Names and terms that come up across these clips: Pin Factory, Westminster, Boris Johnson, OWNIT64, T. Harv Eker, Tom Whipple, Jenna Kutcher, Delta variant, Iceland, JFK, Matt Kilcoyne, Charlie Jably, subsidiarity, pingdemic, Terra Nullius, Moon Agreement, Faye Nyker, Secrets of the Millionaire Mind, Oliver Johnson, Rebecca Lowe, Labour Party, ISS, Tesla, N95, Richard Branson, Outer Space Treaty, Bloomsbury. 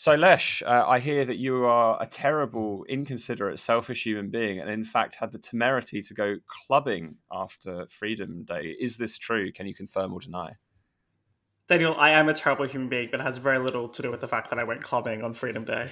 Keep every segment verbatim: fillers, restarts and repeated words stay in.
So Lesh, uh, I hear that you are a terrible, inconsiderate, selfish human being, and in fact had the temerity to go clubbing after Freedom Day. Is this true? Can you confirm or deny? Daniel, I am a terrible human being, but it has very little to do with the fact that I went clubbing on Freedom Day.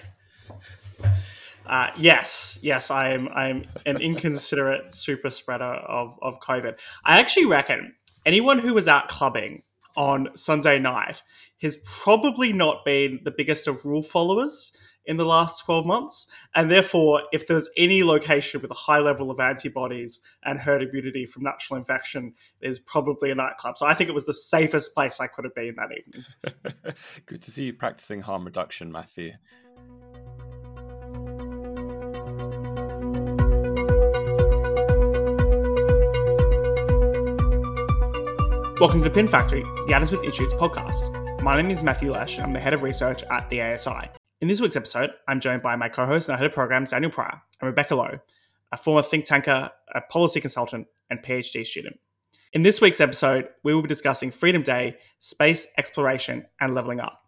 Uh, yes, yes, I am. I'm an inconsiderate super spreader of, of COVID. I actually reckon anyone who was out clubbing on Sunday night has probably not been the biggest of rule followers in the last twelve months. And therefore, if there's any location with a high level of antibodies and herd immunity from natural infection, there's probably a nightclub. So I think it was the safest place I could have been that evening. Good to see you practicing harm reduction, Matthew. Welcome to the Pin Factory, the Adam Smith Institute's podcast. My name is Matthew Lesh, and I'm the head of research at the A S I. In this week's episode, I'm joined by my co-host and head of programs, Daniel Pryor, and Rebecca Lowe, a former think tanker, a policy consultant, and PhD student. In this week's episode, we will be discussing Freedom Day, space exploration, and levelling up.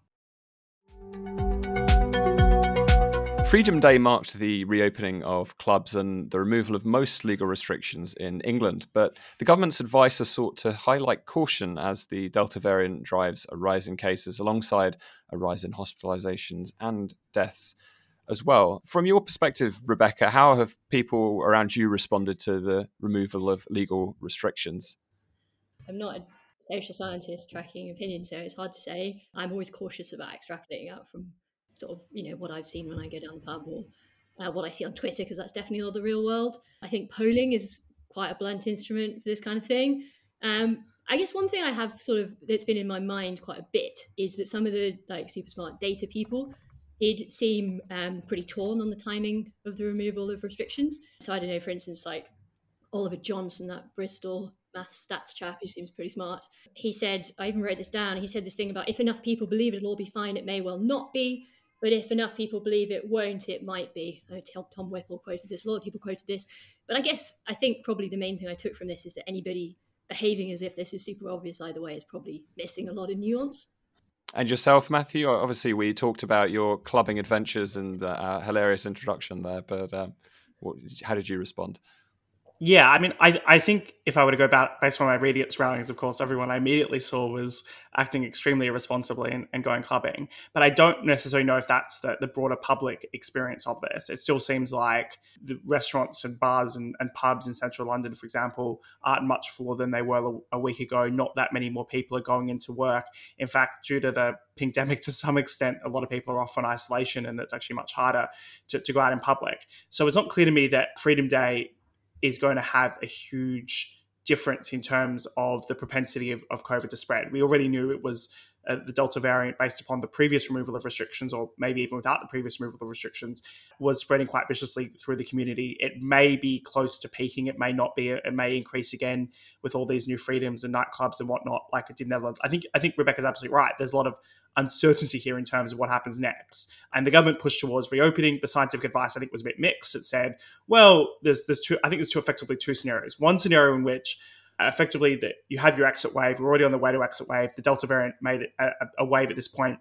Freedom Day marked the reopening of clubs and the removal of most legal restrictions in England, but the government's advisor sought to highlight caution as the Delta variant drives a rise in cases alongside a rise in hospitalisations and deaths as well. From your perspective, Rebecca, how have people around you responded to the removal of legal restrictions? I'm not a social scientist tracking opinions, so it's hard to say. I'm always cautious about extrapolating out from sort of, you know, what I've seen when I go down the pub or uh, what I see on Twitter, because that's definitely not the real world. I think polling is quite a blunt instrument for this kind of thing. Um, I guess one thing I have sort of that's been in my mind quite a bit is that some of the like super smart data people did seem um, pretty torn on the timing of the removal of restrictions. So I don't know, for instance, like Oliver Johnson, that Bristol maths stats chap who seems pretty smart, he said, I even wrote this down, he said this thing about if enough people believe it'll all be fine, it may well not be. But if enough people believe it won't, it might be. Tom Whipple quoted this, a lot of people quoted this. But I guess I think probably the main thing I took from this is that anybody behaving as if this is super obvious either way is probably missing a lot of nuance. And yourself, Matthew, obviously we talked about your clubbing adventures and the uh, hilarious introduction there, but um, what, how did you respond? Yeah, I mean, I I think if I were to go back based on my immediate surroundings, of course, everyone I immediately saw was acting extremely irresponsibly and, and going clubbing. But I don't necessarily know if that's the, the broader public experience of this. It still seems like the restaurants and bars and, and pubs in central London, for example, aren't much fuller than they were a, a week ago. Not that many more people are going into work. In fact, due to the pandemic, to some extent, a lot of people are off on isolation, and it's actually much harder to, to go out in public. So it's not clear to me that Freedom Day is going to have a huge difference in terms of the propensity of, of COVID to spread. We already knew it was uh, the Delta variant, based upon the previous removal of restrictions, or maybe even without the previous removal of restrictions, was spreading quite viciously through the community. It may be close to peaking. It may not be. It may increase again with all these new freedoms and nightclubs and whatnot, like it did in the Netherlands. I think, I think Rebecca's absolutely right. There's a lot of uncertainty here in terms of what happens next. And the government pushed towards reopening. The scientific advice, I think, was a bit mixed. It said, well, there's there's two, I think there's two effectively two scenarios. One scenario in which uh, effectively that you have your exit wave. We're already on the way to exit wave. The Delta variant made it a, a wave at this point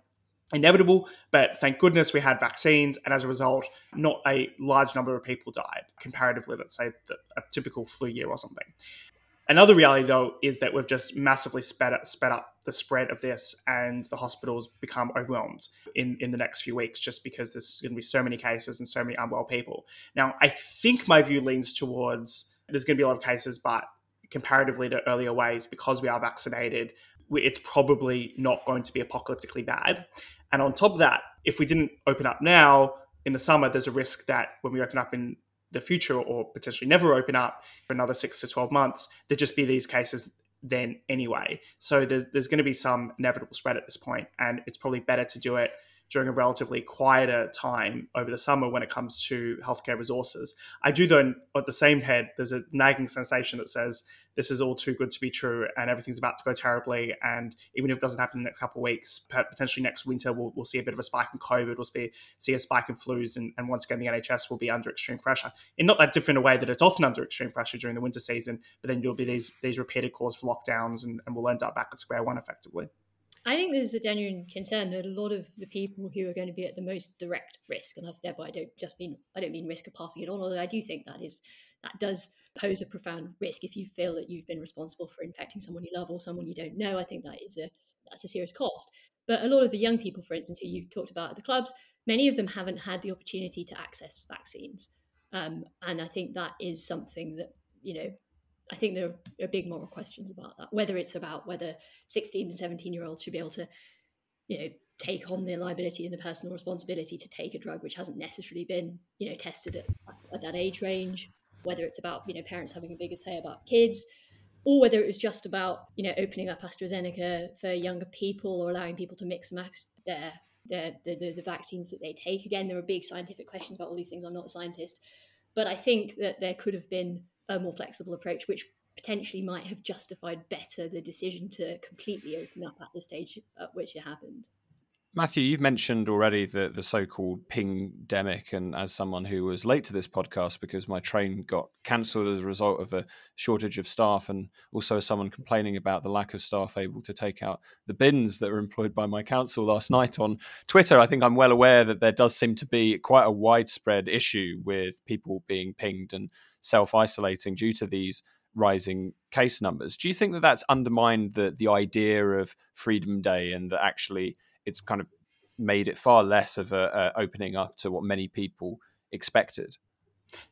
inevitable, but thank goodness we had vaccines. And as a result, not a large number of people died comparatively, let's say, the, a typical flu year or something. Another reality, though, is that we've just massively sped up, sped up the spread of this, and the hospitals become overwhelmed in, in the next few weeks just because there's going to be so many cases and so many unwell people. Now, I think my view leans towards there's going to be a lot of cases, but comparatively to earlier waves, because we are vaccinated, we, it's probably not going to be apocalyptically bad. And on top of that, if we didn't open up now in the summer, there's a risk that when we open up in the future, or potentially never open up for another six to twelve months, there'd just be these cases then anyway. So there's, there's going to be some inevitable spread at this point, and it's probably better to do it during a relatively quieter time over the summer when it comes to healthcare resources. I do, though, at the same head, there's a nagging sensation that says this is all too good to be true and everything's about to go terribly. And even if it doesn't happen in the next couple of weeks, potentially next winter, we'll, we'll see a bit of a spike in COVID, we'll see, see a spike in flus. And, and once again, the N H S will be under extreme pressure. In not that different a way that it's often under extreme pressure during the winter season, but then there'll be these, these repeated calls for lockdowns, and, and we'll end up back at square one effectively. I think there's a genuine concern that a lot of the people who are going to be at the most direct risk, and thereby I don't just mean I don't mean risk of passing it on, although I do think that is that does pose a profound risk if you feel that you've been responsible for infecting someone you love or someone you don't know. I think that is a that's a serious cost. But a lot of the young people, for instance, who you talked about at the clubs, many of them haven't had the opportunity to access vaccines. Um, and I think that is something that, you know, I think there are big moral questions about that, whether it's about whether sixteen and seventeen-year-olds should be able to, you know, take on the liability and the personal responsibility to take a drug which hasn't necessarily been, you know, tested at, at that age range, whether it's about, you know, parents having a bigger say about kids, or whether it was just about, you know, opening up AstraZeneca for younger people or allowing people to mix and match their, their the, the, the vaccines that they take. Again, there are big scientific questions about all these things. I'm not a scientist, but I think that there could have been a more flexible approach, which potentially might have justified better the decision to completely open up at the stage at which it happened. Matthew, you've mentioned already the, the so-called pingdemic, and as someone who was late to this podcast because my train got cancelled as a result of a shortage of staff, and also someone complaining about the lack of staff able to take out the bins that were employed by my council last night on Twitter, I think I'm well aware that there does seem to be quite a widespread issue with people being pinged and self-isolating due to these rising case numbers. Do you think that that's undermined the, the idea of Freedom Day, and that actually it's kind of made it far less of a, a opening up to what many people expected?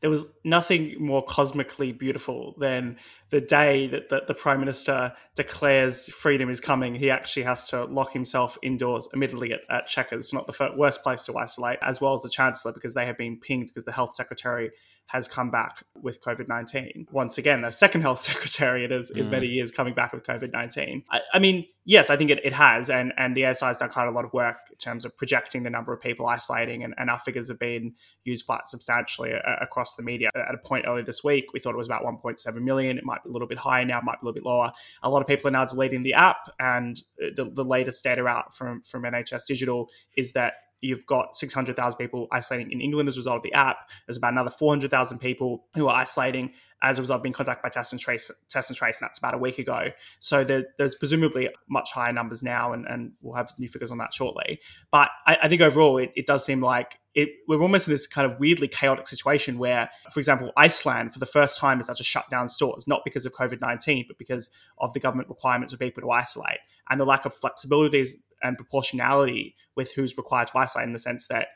There was nothing more cosmically beautiful than the day that, that the Prime Minister declares freedom is coming. He actually has to lock himself indoors, admittedly at, at Chequers, not the first, worst place to isolate, as well as the Chancellor, because they have been pinged because the Health Secretary has come back with COVID nineteen. Once again, the second Health Secretary it is, mm. is many years coming back with COVID nineteen. I, I mean, yes, I think it, it has. And, and the A S I has done quite a lot of work in terms of projecting the number of people isolating, and, and our figures have been used quite substantially a, across the media. At a point earlier this week, we thought it was about one point seven million. It might be a little bit higher now, it might be a little bit lower. A lot of people are now deleting the app, and the, the latest data out from, from N H S Digital is that you've got six hundred thousand people isolating in England as a result of the app. There's about another four hundred thousand people who are isolating as a result of being contacted by Test and Trace, Test and Trace, and that's about a week ago. So there, there's presumably much higher numbers now, and, and we'll have new figures on that shortly. But I, I think overall, it, it does seem like it, we're almost in this kind of weirdly chaotic situation where, for example, Iceland, for the first time, is actually shut down stores, not because of COVID nineteen, but because of the government requirements for people to isolate. And the lack of flexibility is and proportionality with who's required to isolate, in the sense that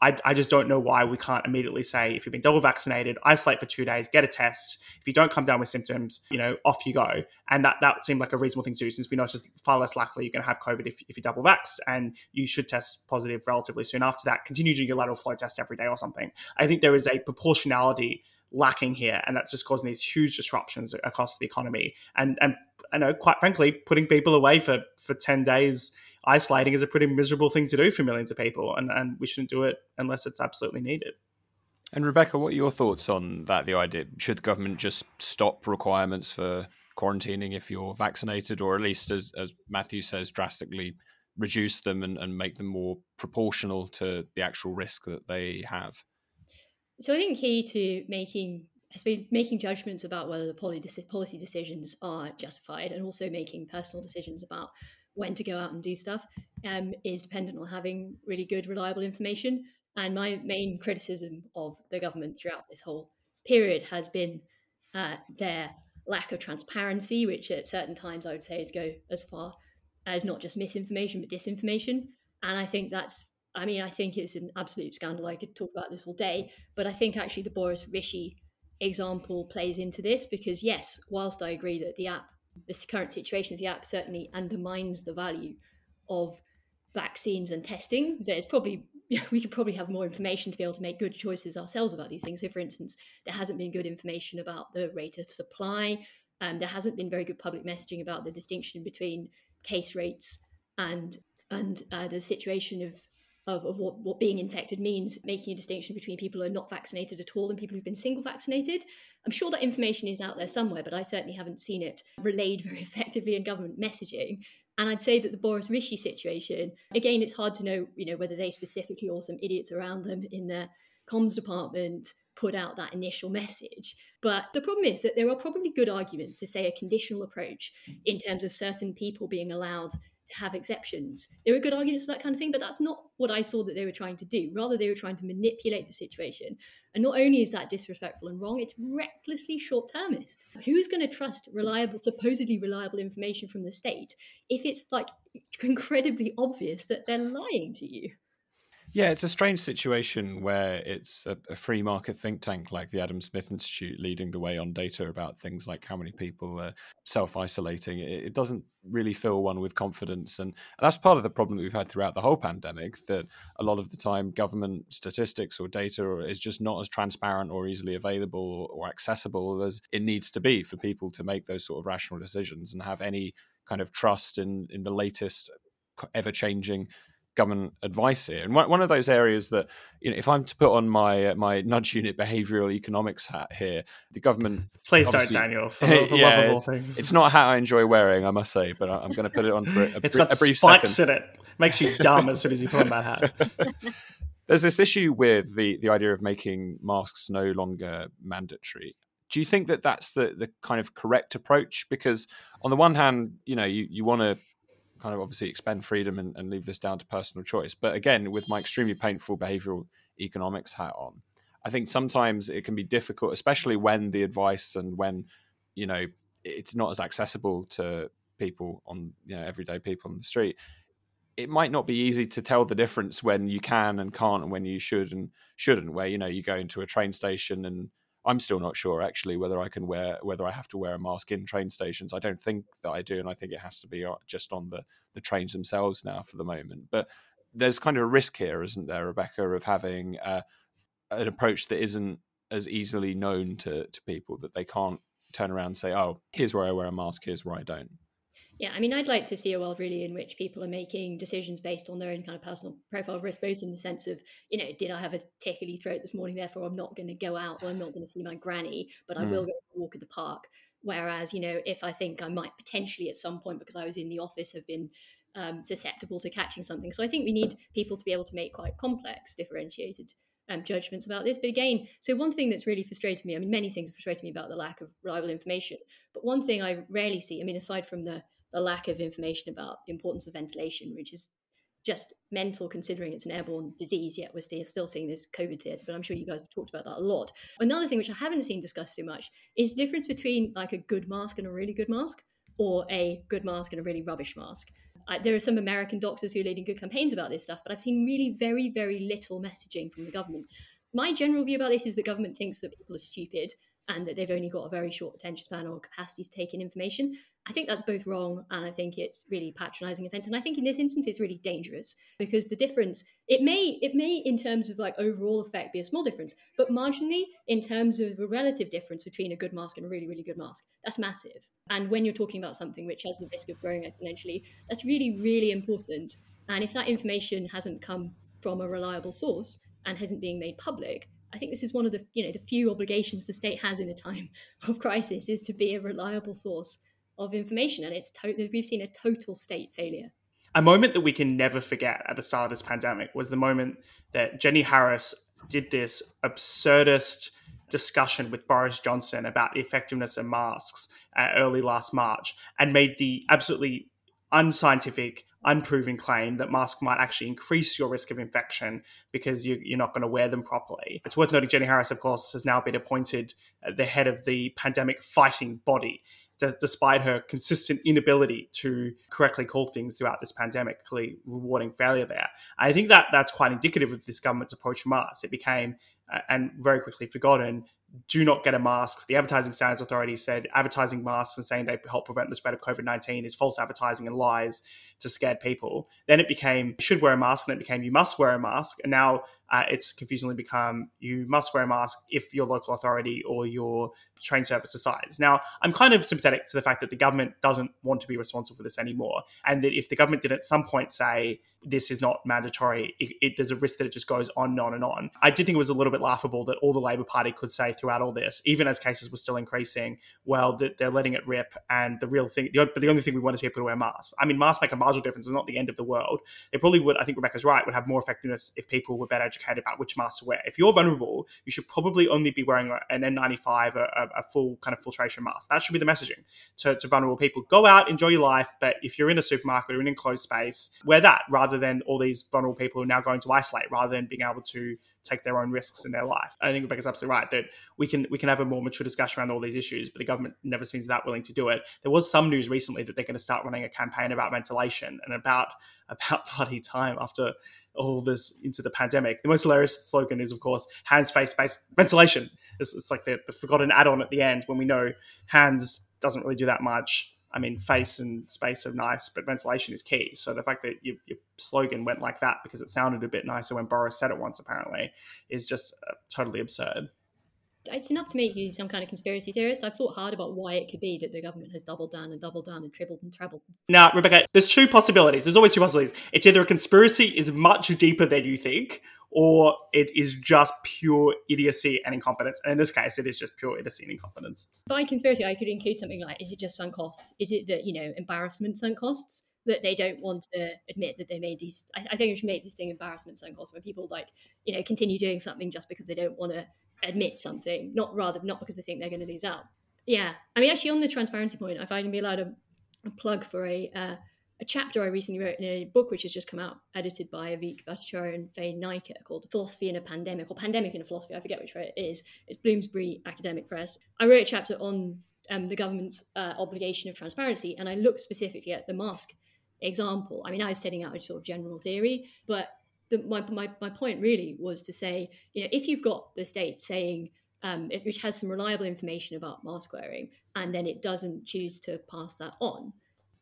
I, I just don't know why we can't immediately say, if you've been double vaccinated, isolate for two days, get a test. If you don't come down with symptoms, you know, off you go. And that, that seemed like a reasonable thing to do, since we know it's just far less likely you're going to have COVID if, if you're double vaxxed, and you should test positive relatively soon after that. Continue doing your lateral flow test every day or something. I think there is a proportionality lacking here, and that's just causing these huge disruptions across the economy. And, and I know, quite frankly, putting people away for, for ten days isolating is a pretty miserable thing to do for millions of people, and, and we shouldn't do it unless it's absolutely needed. And Rebecca, what are your thoughts on that, the idea? Should the government just stop requirements for quarantining if you're vaccinated, or at least, as, as Matthew says, drastically reduce them and, and make them more proportional to the actual risk that they have? So I think key to making has been making judgments about whether the policy decisions are justified, and also making personal decisions about when to go out and do stuff um, is dependent on having really good, reliable information. And my main criticism of the government throughout this whole period has been uh, their lack of transparency, which at certain times I would say is go as far as not just misinformation, but disinformation. And I think that's, I mean, I think it's an absolute scandal. I could talk about this all day, but I think actually the Boris Rishi example plays into this, because yes, whilst I agree that the app, this current situation of the app certainly undermines the value of vaccines and testing. There's probably, we could probably have more information to be able to make good choices ourselves about these things. So for instance, there hasn't been good information about the rate of supply. Um, there hasn't been very good public messaging about the distinction between case rates and and uh, the situation of, of, of what, what being infected means, making a distinction between people who are not vaccinated at all and people who've been single vaccinated. I'm sure that information is out there somewhere, but I certainly haven't seen it relayed very effectively in government messaging. And I'd say that the Boris Rishi situation, again, it's hard to know, you know, whether they specifically or some idiots around them in their comms department put out that initial message. But the problem is that there are probably good arguments to say a conditional approach in terms of certain people being allowed have exceptions. There are good arguments for that kind of thing, but that's not what I saw that they were trying to do. Rather, they were trying to manipulate the situation. And not only is that disrespectful and wrong, it's recklessly short-termist. Who's going to trust reliable, supposedly reliable information from the state if it's like incredibly obvious that they're lying to you? Yeah, it's a strange situation where it's a, a free market think tank like the Adam Smith Institute leading the way on data about things like how many people are self-isolating. It, it doesn't really fill one with confidence. And that's part of the problem that we've had throughout the whole pandemic, that a lot of the time government statistics or data is just not as transparent or easily available or accessible as it needs to be for people to make those sort of rational decisions and have any kind of trust in, in the latest ever-changing government advice here. And one of those areas that, you know, if I'm to put on my uh, my nudge unit behavioral economics hat here, the government... Please don't, Daniel, for, for yeah, love of all things. It's not a hat I enjoy wearing, I must say, but I'm going to put it on for a, a, it's br- got a brief spikes second. In it. Makes you dumb as soon as you put on that hat. There's this issue with the, the idea of making masks no longer mandatory. Do you think that that's the, the kind of correct approach? Because on the one hand, you know, you, you want to kind of obviously expend freedom and, and leave this down to personal choice. But again, with my extremely painful behavioral economics hat on, I think sometimes it can be difficult, especially when the advice and when, you know, it's not as accessible to people on, you know, everyday people on the street. It might not be easy to tell the difference when you can and can't and when you should and shouldn't, where, you know, you go into a train station and I'm still not sure actually whether I can wear, whether I have to wear a mask in train stations. I don't think that I do. And I think it has to be just on the, the trains themselves now for the moment. But there's kind of a risk here, isn't there, Rebecca, of having uh, an approach that isn't as easily known to, to people, that they can't turn around and say, oh, here's where I wear a mask, here's where I don't. Yeah, I mean, I'd like to see a world really in which people are making decisions based on their own kind of personal profile of risk, both in the sense of, you know, did I have a tickly throat this morning, therefore I'm not going to go out or I'm not going to see my granny, but I mm. will go for a walk in the park. Whereas, you know, if I think I might potentially at some point, because I was in the office, have been um, susceptible to catching something. So I think we need people to be able to make quite complex, differentiated Um, judgments about this. But again, so one thing that's really frustrated me, I mean, many things have frustrated me about the lack of reliable information, but one thing I rarely see, I mean, aside from the, the lack of information about the importance of ventilation, which is just mental considering it's an airborne disease, yet we're still, still seeing this COVID theatre, but I'm sure you guys have talked about that a lot. Another thing which I haven't seen discussed so much is the difference between like a good mask and a really good mask, or a good mask and a really rubbish mask. Uh, there are some American doctors who are leading good campaigns about this stuff, but I've seen really very, very little messaging from the government. My general view about this is the government thinks that people are stupid and that they've only got a very short attention span or capacity to take in information. I think that's both wrong, and I think it's really patronising offence. And I think in this instance, it's really dangerous, because the difference, it may, it may in terms of like overall effect be a small difference, but marginally in terms of the relative difference between a good mask and a really, really good mask, that's massive. And when you're talking about something which has the risk of growing exponentially, that's really, really important. And if that information hasn't come from a reliable source and hasn't being made public, I think this is one of the, you know, the few obligations the state has in a time of crisis, is to be a reliable source of information. And it's to- we've seen a total state failure. A moment that we can never forget at the start of this pandemic was the moment that Jenny Harris did this absurdist discussion with Boris Johnson about the effectiveness of masks uh, early last March, and made the absolutely unscientific, unproven claim that masks might actually increase your risk of infection because you, you're not going to wear them properly. It's worth noting Jenny Harris, of course, has now been appointed the head of the pandemic fighting body, d- despite her consistent inability to correctly call things throughout this pandemic, clearly rewarding failure there. I think that that's quite indicative of this government's approach to masks. It became, uh, and very quickly forgotten, do not get a mask. The Advertising Standards Authority said advertising masks and saying they help prevent the spread of COVID nineteen is false advertising and lies to scared people. Then it became you should wear a mask, and then it became you must wear a mask. And now uh, it's confusingly become you must wear a mask if your local authority or your train service decides. Now, I'm kind of sympathetic to the fact that the government doesn't want to be responsible for this anymore. And that if the government did at some point say this is not mandatory, it, it, there's a risk that it just goes on and on and on. I did think it was a little bit laughable that all the Labour Party could say throughout all this, even as cases were still increasing, well, that they're letting it rip. And the real thing, the, but the only thing we want is people to wear masks. I mean, masks make a marginal difference is not the end of the world. They probably would, I think Rebecca's right, would have more effectiveness if people were better educated about which masks to wear. If you're vulnerable, you should probably only be wearing an N ninety-five, a, a full kind of filtration mask. That should be the messaging to, to vulnerable people. Go out, enjoy your life, but if you're in a supermarket or in an enclosed space, wear that, rather than all these vulnerable people who are now going to isolate rather than being able to take their own risks in their life. I think Rebecca's absolutely right that we can we can have a more mature discussion around all these issues, but the government never seems that willing to do it. There was some news recently that they're going to start running a campaign about ventilation, and about about bloody time after all this into the pandemic. The most hilarious slogan is, of course, hands, face, space, ventilation. It's, it's like the, the forgotten add-on at the end, when we know hands doesn't really do that much. I mean, face and space are nice, but ventilation is key. So the fact that your, your slogan went like that because it sounded a bit nicer when Boris said it once, apparently, is just uh, totally absurd. It's enough to make you some kind of conspiracy theorist. I've thought hard about why it could be that the government has doubled down and doubled down and tripled and trebled. Now, Rebecca, there's two possibilities. There's always two possibilities. It's either a conspiracy is much deeper than you think, or it is just pure idiocy and incompetence. And in this case, it is just pure idiocy and incompetence. By conspiracy, I could include something like, is it just sunk costs? Is it that, you know, embarrassment sunk costs? That they don't want to admit that they made these... I, I think we should make this thing embarrassment sunk costs, where people, like, you know, continue doing something just because they don't want to admit something, not rather not because they think they're going to lose out. Yeah. I mean, actually, on the transparency point, if I can be allowed a, a plug for a... Uh, A chapter I recently wrote in a book which has just come out, edited by Avik Bhattacharya and Faye Nyker, called Philosophy in a Pandemic, or Pandemic in a Philosophy, I forget which way it is. It's Bloomsbury Academic Press. I wrote a chapter on um, the government's uh, obligation of transparency, and I looked specifically at the mask example. I mean, I was setting out a sort of general theory, but the, my, my, my point really was to say, you know, if you've got the state saying, um, if, which has some reliable information about mask wearing, and then it doesn't choose to pass that on,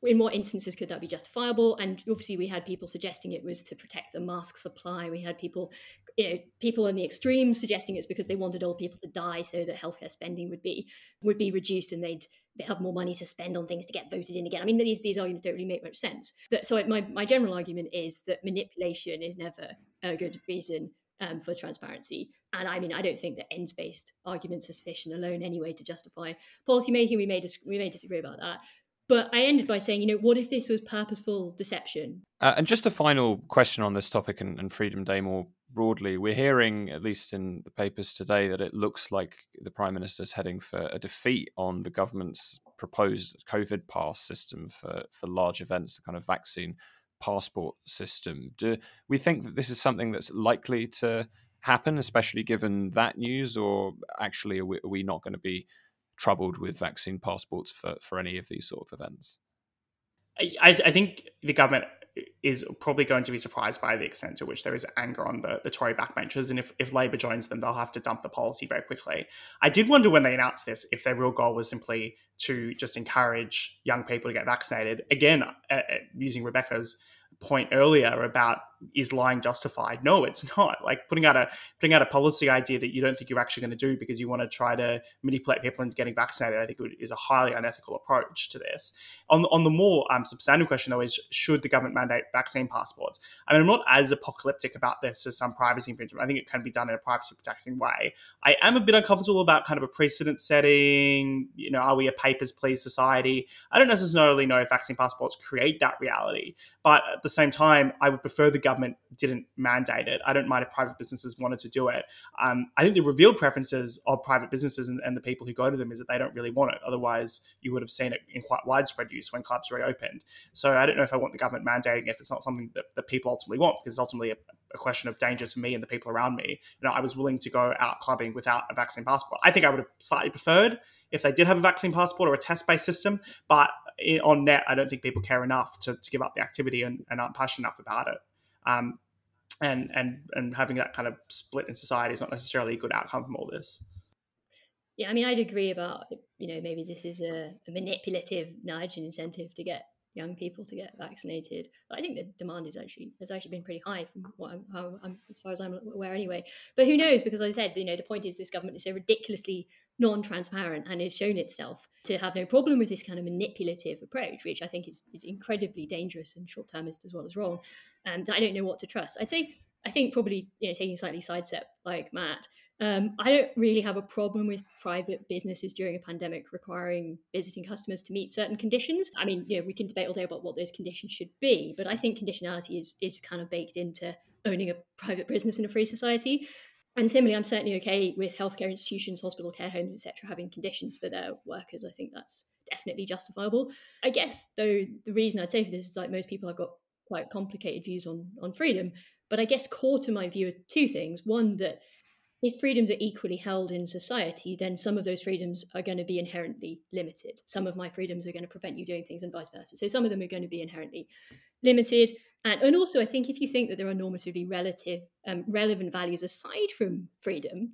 in what instances could that be justifiable? And obviously we had people suggesting it was to protect the mask supply. We had people, you know, people in the extreme suggesting it's because they wanted old people to die so that healthcare spending would be would be reduced and they'd have more money to spend on things to get voted in again. I mean, these these arguments don't really make much sense. But so my, my general argument is that manipulation is never a good reason um, for transparency. And I mean, I don't think that ends-based arguments are sufficient alone anyway to justify policymaking. We may dis- we may disagree about that. But I ended by saying, you know, what if this was purposeful deception? Uh, and just a final question on this topic and, and Freedom Day more broadly. We're hearing, at least in the papers today, that it looks like the Prime Minister's heading for a defeat on the government's proposed COVID pass system for, for large events, the kind of vaccine passport system. Do we think that this is something that's likely to happen, especially given that news? Or actually, are we, are we not going to be troubled with vaccine passports for, for any of these sort of events? I, I think the government is probably going to be surprised by the extent to which there is anger on the, the Tory backbenchers. And if, if Labour joins them, they'll have to dump the policy very quickly. I did wonder when they announced this, if their real goal was simply to just encourage young people to get vaccinated. Again, uh, using Rebecca's point earlier about, is lying justified? No, it's not. Like putting out a putting out a policy idea that you don't think you're actually going to do because you want to try to manipulate people into getting vaccinated, I think is a highly unethical approach to this. On, on the more um, substantial question, though, is should the government mandate vaccine passports? I mean, I'm not as apocalyptic about this as some privacy infringement. I think it can be done in a privacy-protecting way. I am a bit uncomfortable about kind of a precedent setting, you know, are we a papers-please society? I don't necessarily know if vaccine passports create that reality, but at the same time, I would prefer the government government didn't mandate it. I don't mind if private businesses wanted to do it. Um, I think the revealed preferences of private businesses and, and the people who go to them is that they don't really want it. Otherwise, you would have seen it in quite widespread use when clubs reopened. So I don't know if I want the government mandating if it's not something that the people ultimately want, because it's ultimately a, a question of danger to me and the people around me. You know, I was willing to go out clubbing without a vaccine passport. I think I would have slightly preferred if they did have a vaccine passport or a test-based system, but on net, I don't think people care enough to, to give up the activity and, and aren't passionate enough about it. Um, and, and, and having that kind of split in society is not necessarily a good outcome from all this. Yeah, I mean, I'd agree about, you know, maybe this is a, a manipulative nudge and incentive to get young people to get vaccinated. But I think the demand is actually has actually been pretty high from what I'm, how I'm, as far as I'm aware anyway. But who knows? Because I said, you know, the point is this government is so ridiculously non-transparent and has shown itself to have no problem with this kind of manipulative approach, which I think is, is incredibly dangerous and short-termist as well as wrong. Um, that I don't know what to trust. I'd say, I think probably, you know, taking a slightly sidestep like Matt, Um, I don't really have a problem with private businesses during a pandemic requiring visiting customers to meet certain conditions. I mean, you know, we can debate all day about what those conditions should be, but I think conditionality is is kind of baked into owning a private business in a free society. And similarly, I'm certainly okay with healthcare institutions, hospital care homes, et cetera, having conditions for their workers. I think that's definitely justifiable. I guess, though, the reason I'd say for this is like most people have got quite complicated views on, on freedom. But I guess core to my view are two things. One, that if freedoms are equally held in society, then some of those freedoms are going to be inherently limited. Some of my freedoms are going to prevent you doing things and vice versa. So some of them are going to be inherently limited. And, and also, I think if you think that there are normatively relative, um, relevant values aside from freedom,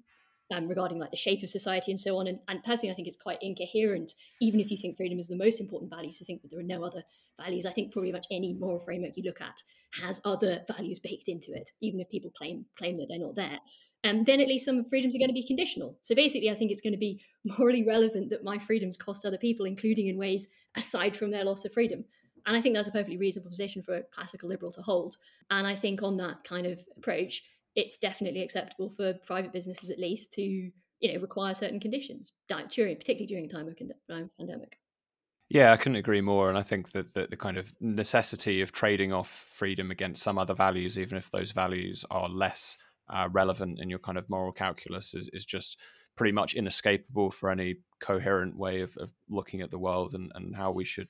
um, regarding like the shape of society and so on, and, and personally, I think it's quite incoherent, even if you think freedom is the most important value, to think that there are no other values. I think pretty much any moral framework you look at has other values baked into it, even if people claim claim that they're not there. And then at least some freedoms are going to be conditional. So basically, I think it's going to be morally relevant that my freedoms cost other people, including in ways aside from their loss of freedom. And I think that's a perfectly reasonable position for a classical liberal to hold. And I think on that kind of approach, it's definitely acceptable for private businesses, at least, to, you know, require certain conditions, during, particularly during a time of con- pandemic. Yeah, I couldn't agree more. And I think that, that the kind of necessity of trading off freedom against some other values, even if those values are less Uh, relevant in your kind of moral calculus, is, is just pretty much inescapable for any coherent way of, of looking at the world and, and how we should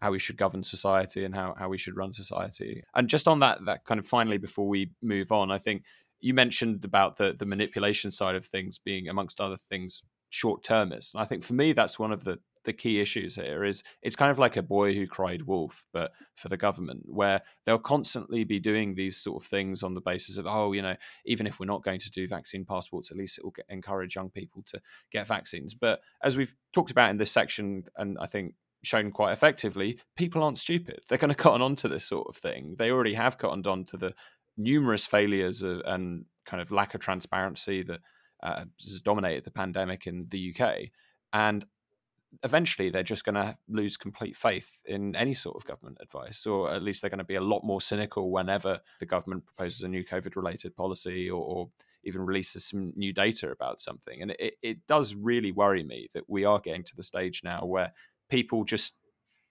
how we should govern society and how, how we should run society. And just on that that kind of finally, before we move on, I think you mentioned about the, the manipulation side of things being, amongst other things, short-termist. And I think for me, that's one of the the key issues here. Is it's kind of like a boy who cried wolf, but for the government, where they'll constantly be doing these sort of things on the basis of, oh, you know, even if we're not going to do vaccine passports, at least it will encourage young people to get vaccines. But as we've talked about in this section, and I think shown quite effectively, people aren't stupid. They're going to cotton on to this sort of thing. They already have cottoned on to the numerous failures of, and kind of lack of transparency that uh, has dominated the pandemic in the U K. And eventually they're just going to lose complete faith in any sort of government advice, or at least they're going to be a lot more cynical whenever the government proposes a new COVID related policy, or, or even releases some new data about something. And it, it does really worry me that we are getting to the stage now where people just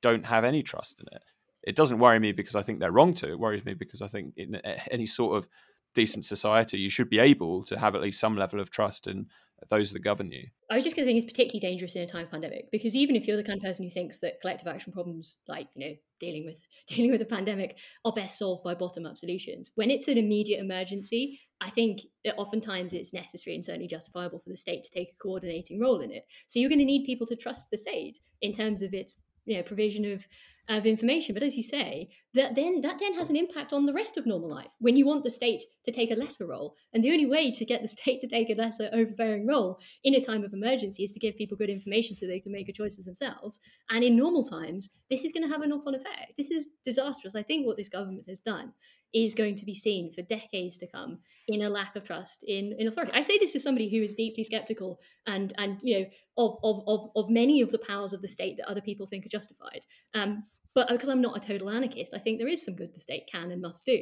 don't have any trust in it. It doesn't worry me because I think they're wrong to. It worries me because I think in any sort of decent society, you should be able to have at least some level of trust in those that govern you. I was just going to think it's particularly dangerous in a time of pandemic, because even if you're the kind of person who thinks that collective action problems, like, you know, dealing with dealing with a pandemic, are best solved by bottom-up solutions, when it's an immediate emergency, I think that oftentimes it's necessary and certainly justifiable for the state to take a coordinating role in it. So you're going to need people to trust the state in terms of its, you know, provision of of information. But as you say, that then that then has an impact on the rest of normal life when you want the state to take a lesser role. And the only way to get the state to take a lesser, overbearing role in a time of emergency is to give people good information so they can make good choices themselves. And in normal times, this is going to have a knock-on effect. This is disastrous. I think what this government has done is going to be seen for decades to come in a lack of trust in, in authority. I say this as somebody who is deeply skeptical and, and you know, of, of, of, of many of the powers of the state that other people think are justified. Um, But because I'm not a total anarchist, I think there is some good the state can and must do.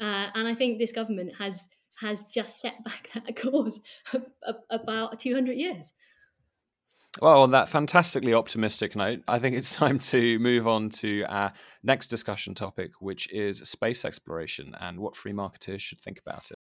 Uh, and I think this government has has just set back that cause about two hundred years. Well, on that fantastically optimistic note, I think it's time to move on to our next discussion topic, which is space exploration and what free marketeers should think about it.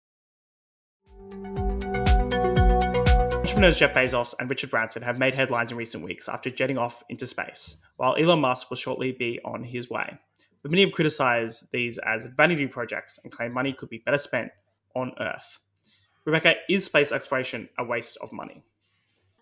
Entrepreneurs Jeff Bezos and Richard Branson have made headlines in recent weeks after jetting off into space, while Elon Musk will shortly be on his way. But many have criticised these as vanity projects and claim money could be better spent on Earth. Rebecca, is space exploration a waste of money?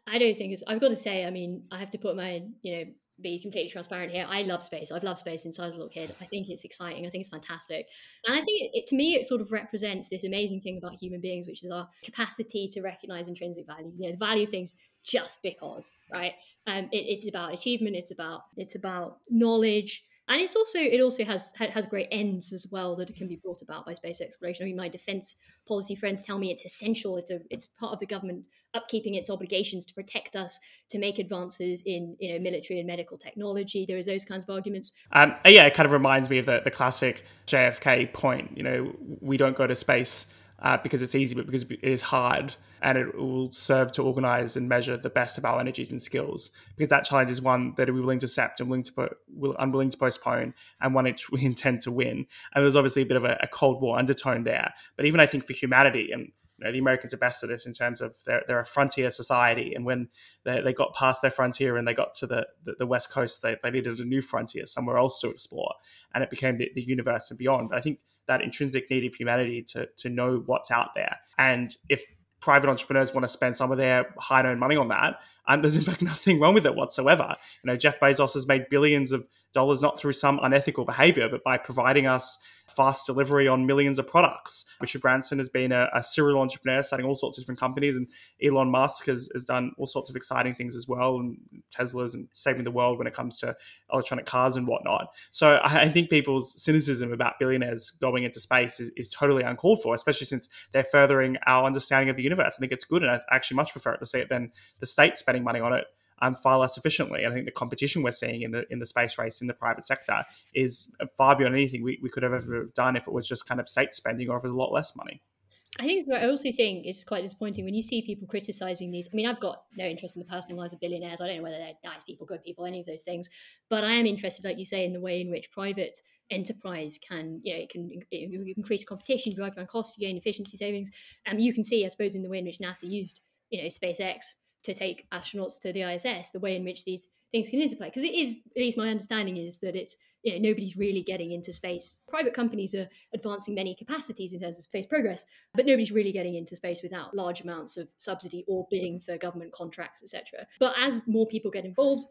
I don't think it's... I've got to say, I mean, I have to put my, you know, be completely transparent here. I love space. I've loved space since I was a little kid. I think it's exciting. I think it's fantastic. And I think it, it to me, it sort of represents this amazing thing about human beings, which is our capacity to recognize intrinsic value, you know, the value of things just because, right? Um, it, it's about achievement. It's about, it's about knowledge. And it's also, it also has, has great ends as well that it can be brought about by space exploration. I mean, my defense policy friends tell me it's essential. It's a, it's part of the government upkeeping its obligations to protect us, to make advances in, you know, military and medical technology. There is those kinds of arguments. Um, yeah, it kind of reminds me of the, the classic J F K point. You know, we don't go to space uh, because it's easy, but because it is hard, and it will serve to organise and measure the best of our energies and skills, because that challenge is one that we're willing to accept and willing to put, unwilling to postpone, and one which we intend to win. And there's obviously a bit of a, a Cold War undertone there. But even I think for humanity, and you know, the Americans are best at this in terms of they're, they're a frontier society. And when they, they got past their frontier and they got to the, the, the West Coast, they, they needed a new frontier, somewhere else to explore. And it became the, the universe and beyond. But I think that intrinsic need of humanity to to know what's out there. And if private entrepreneurs want to spend some of their hard-earned money on that, um, there's in fact nothing wrong with it whatsoever. You know, Jeff Bezos has made billions of dollars, not through some unethical behavior, but by providing us fast delivery on millions of products. Richard Branson has been a, a serial entrepreneur, starting all sorts of different companies, and Elon Musk has, has done all sorts of exciting things as well, and Teslas, and saving the world when it comes to electronic cars and whatnot. So I, I think people's cynicism about billionaires going into space is, is totally uncalled for, especially since they're furthering our understanding of the universe. I think it's good, and I actually much prefer it to see it than the state spending money on it Um, far less efficiently. I think the competition we're seeing in the in the space race in the private sector is far beyond anything we, we could have ever done if it was just kind of state spending or if it was a lot less money. I think so. I also think it's quite disappointing when you see people criticising these. I mean, I've got no interest in the personal lives of billionaires. I don't know whether they're nice people, good people, any of those things. But I am interested, like you say, in the way in which private enterprise can, you know, it can, it can create competition, drive down costs, you gain efficiency savings. And um, you can see, I suppose, in the way in which NASA used, you know, SpaceX to take astronauts to the I S S, the way in which these things can interplay. Because it is, at least my understanding is that it's, you know, nobody's really getting into space. Private companies are advancing many capacities in terms of space progress, but nobody's really getting into space without large amounts of subsidy or bidding for government contracts, et cetera. But as more people get involved,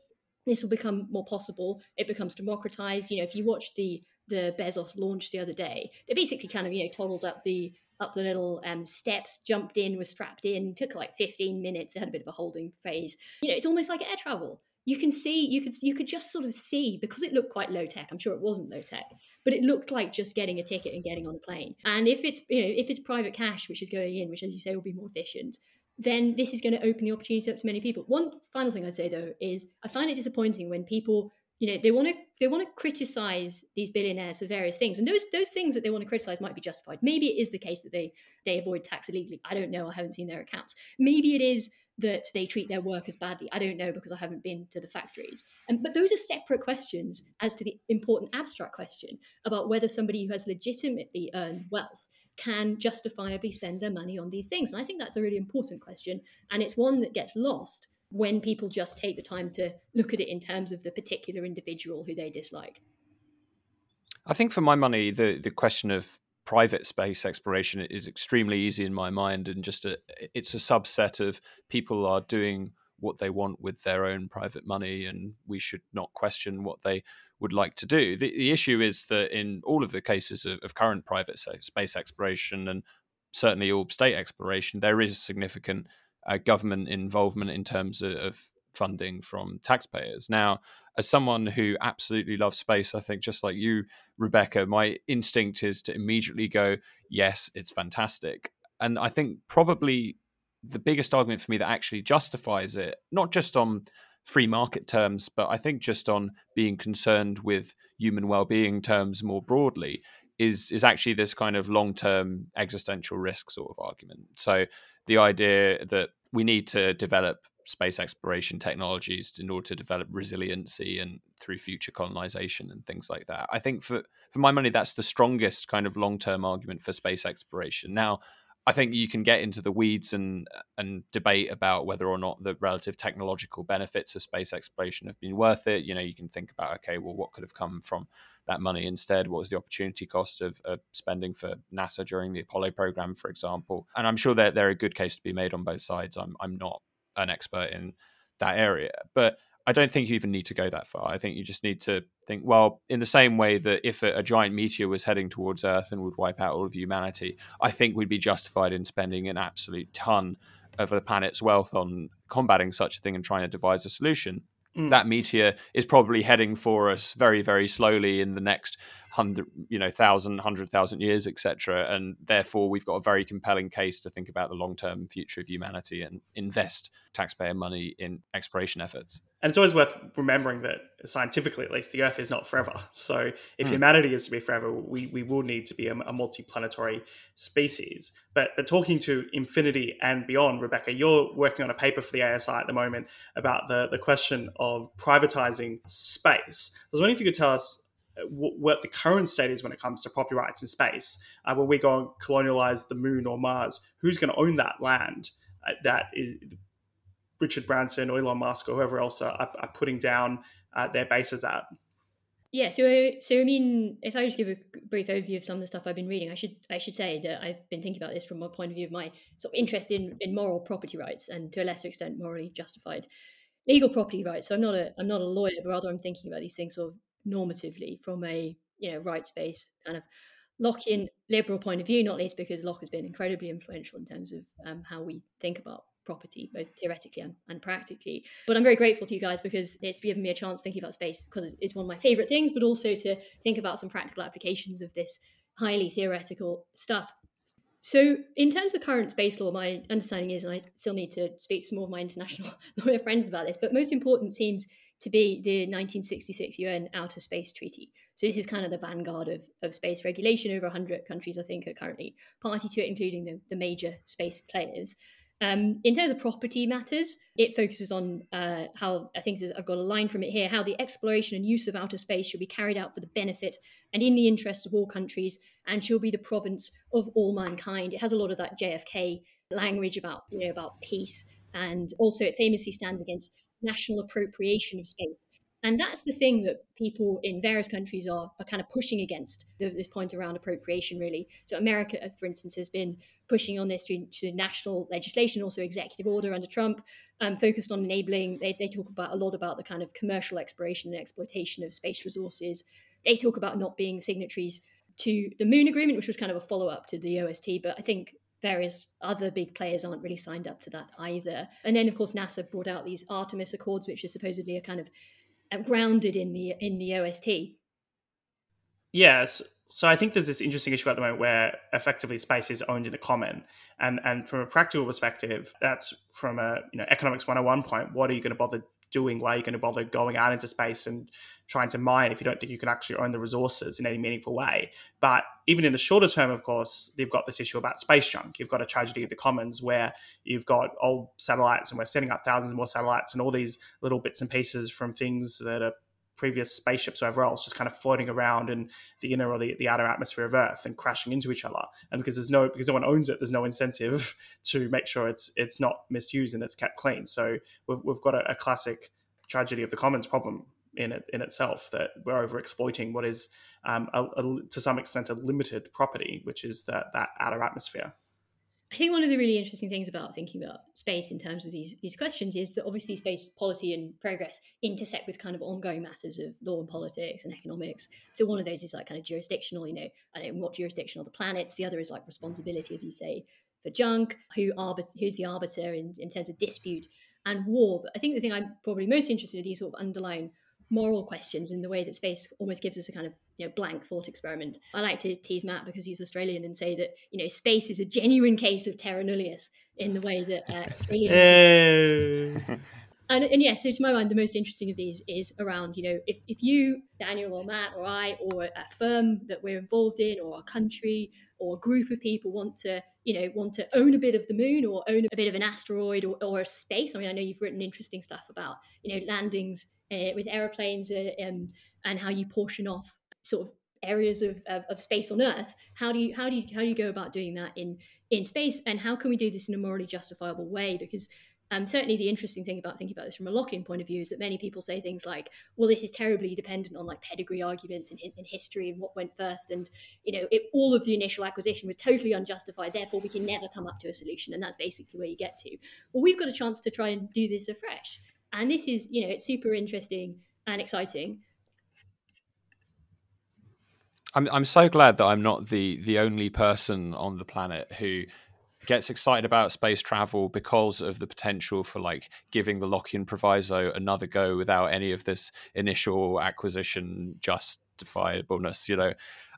this will become more possible. It becomes democratized. You know, if you watch the the Bezos launch the other day, they basically kind of, you know, toddled up the up the little um, steps, jumped in, was strapped in, took like fifteen minutes, they had a bit of a holding phase. You know, it's almost like air travel. You can see, you could you could just sort of see, because it looked quite low tech, I'm sure it wasn't low tech, but it looked like just getting a ticket and getting on a plane. And if it's, you know, if it's private cash, which is going in, which as you say will be more efficient, then this is going to open the opportunity up to many people. One final thing I'd say though is I find it disappointing when people, you know, they want to they want to criticize these billionaires for various things. And those those things that they want to criticize might be justified. Maybe it is the case that they they avoid tax illegally. I don't know. I haven't seen their accounts. Maybe it is that they treat their workers badly. I don't know, because I haven't been to the factories. And, but those are separate questions as to the important abstract question about whether somebody who has legitimately earned wealth can justifiably spend their money on these things. And I think that's a really important question. And it's one that gets lost when people just take the time to look at it in terms of the particular individual who they dislike. I think for my money, the, the question of private space exploration is extremely easy in my mind, and just a, it's a subset of people are doing what they want with their own private money, and we should not question what they would like to do. The, the issue is that in all of the cases of, of current private space exploration, and certainly all state exploration, there is significant Uh, government involvement in terms of, of funding from taxpayers. Now, as someone who absolutely loves space, I think just like you, Rebecca, my instinct is to immediately go, yes, it's fantastic. And I think probably the biggest argument for me that actually justifies it, not just on free market terms, but I think just on being concerned with human well-being terms more broadly, is is actually this kind of long-term existential risk sort of argument. So the idea that we need to develop space exploration technologies in order to develop resiliency and through future colonization and things like that. I think for, for my money, that's the strongest kind of long-term argument for space exploration. Now, I think you can get into the weeds and and debate about whether or not the relative technological benefits of space exploration have been worth it. You know, you can think about, okay, well, what could have come from that money instead? What was the opportunity cost of, of spending for NASA during the Apollo program, for example? And I'm sure that there are a good case to be made on both sides. I'm I'm not an expert in that area, but I don't think you even need to go that far. I think you just need to think, well, in the same way that if a, a giant meteor was heading towards Earth and would wipe out all of humanity, I think we'd be justified in spending an absolute ton of the planet's wealth on combating such a thing and trying to devise a solution. Mm. That meteor is probably heading for us very, very slowly in the next hundred, you know, thousand, hundred thousand years, et cetera. And therefore, we've got a very compelling case to think about the long-term future of humanity and invest taxpayer money in exploration efforts. And it's always worth remembering that scientifically, at least, the Earth is not forever. So if mm. humanity is to be forever, we we will need to be a, a multi-planetary species. But but talking to infinity and beyond, Rebecca, you're working on a paper for the A S I at the moment about the, the question of privatizing space. I was wondering if you could tell us w- what the current state is when it comes to property rights in space. Uh, when we go and colonialize the moon or Mars, who's going to own that land? Uh, that is... Richard Branson or Elon Musk or whoever else are, are, are putting down uh, their bases at? Yeah, so so I mean, if I just give a brief overview of some of the stuff I've been reading, I should I should say that I've been thinking about this from a point of view of my sort of interest in, in moral property rights and to a lesser extent morally justified legal property rights. So I'm not a I'm not a lawyer, but rather I'm thinking about these things sort of normatively from a you know rights-based kind of Lockean liberal point of view, not least because Locke has been incredibly influential in terms of um, how we think about property, both theoretically and, and practically. But I'm very grateful to you guys because it's given me a chance thinking about space because it's, it's one of my favorite things, but also to think about some practical applications of this highly theoretical stuff. So in terms of current space law, my understanding is, and I still need to speak to some more of my international lawyer friends about this, but most important seems to be the nineteen sixty-six U N Outer Space Treaty. So this is kind of the vanguard of, of space regulation. Over one hundred countries, I think, are currently party to it, including the, the major space players. Um, in terms of property matters, it focuses on uh, how, I think I've got a line from it here, how the exploration and use of outer space should be carried out for the benefit and in the interests of all countries and shall be the province of all mankind. It has a lot of that J F K language about, you know, about peace, and also it famously stands against national appropriation of space. And that's the thing that people in various countries are, are kind of pushing against, this point around appropriation, really. So America, for instance, has been pushing on this through, through national legislation, also executive order under Trump, um, focused on enabling. They, they talk about a lot about the kind of commercial exploration and exploitation of space resources. They talk about not being signatories to the Moon Agreement, which was kind of a follow-up to the O S T, but I think various other big players aren't really signed up to that either. And then, of course, NASA brought out these Artemis Accords, which is supposedly a kind of grounded in the in the O S T. Yes, so I think there's this interesting issue at the moment where effectively space is owned in the common, and and from a practical perspective, that's from a you know economics one oh one point. What are you going to bother doing? Why are you going to bother going out into space and trying to mine if you don't think you can actually own the resources in any meaningful way? But even in the shorter term, of course, they've got this issue about space junk. You've got a tragedy of the commons where you've got old satellites, and we're setting up thousands more satellites and all these little bits and pieces from things that are previous spaceships or whatever else just kind of floating around in the inner or the, the outer atmosphere of Earth and crashing into each other. And because there's no because no one owns it, there's no incentive to make sure it's it's not misused and it's kept clean. So we've, we've got a, a classic tragedy of the commons problem in it in itself, that we're over exploiting what is um, a, a, to some extent a limited property, which is that that outer atmosphere. I think one of the really interesting things about thinking about space in terms of these, these questions is that obviously space policy and progress intersect with kind of ongoing matters of law and politics and economics. So one of those is like kind of jurisdictional, you know, I don't know what jurisdiction of the planets. The other is like responsibility, as you say, for junk, who arbit- who's the arbiter in, in terms of dispute and war. But I think the thing I'm probably most interested in are these sort of underlying moral questions and the way that space almost gives us a kind of you know blank thought experiment. I like to tease Matt because he's Australian and say that you know space is a genuine case of terra nullius in the way that uh, Australian. Hey. And, and yeah, so to my mind, the most interesting of these is around you know if if you, Daniel or Matt or I or a firm that we're involved in or our country or a group of people want to you know want to own a bit of the moon or own a bit of an asteroid or, or a space. I mean, I know you've written interesting stuff about you know landings. Uh, with aeroplanes uh, um, and how you portion off sort of areas of, of, of space on Earth. How do you how do you how do you go about doing that in in space? And how can we do this in a morally justifiable way? Because um, certainly the interesting thing about thinking about this from a Lockean point of view is that many people say things like, "Well, this is terribly dependent on like pedigree arguments and, and history and what went first, and you know, it, all of the initial acquisition was totally unjustified. Therefore, we can never come up to a solution." And that's basically where you get to. Well, we've got a chance to try and do this afresh. And this is, you know, it's super interesting and exciting. I'm I'm so glad that I'm not the the only person on the planet who gets excited about space travel because of the potential for like giving the Lockean proviso another go without any of this initial acquisition justifiableness. You know,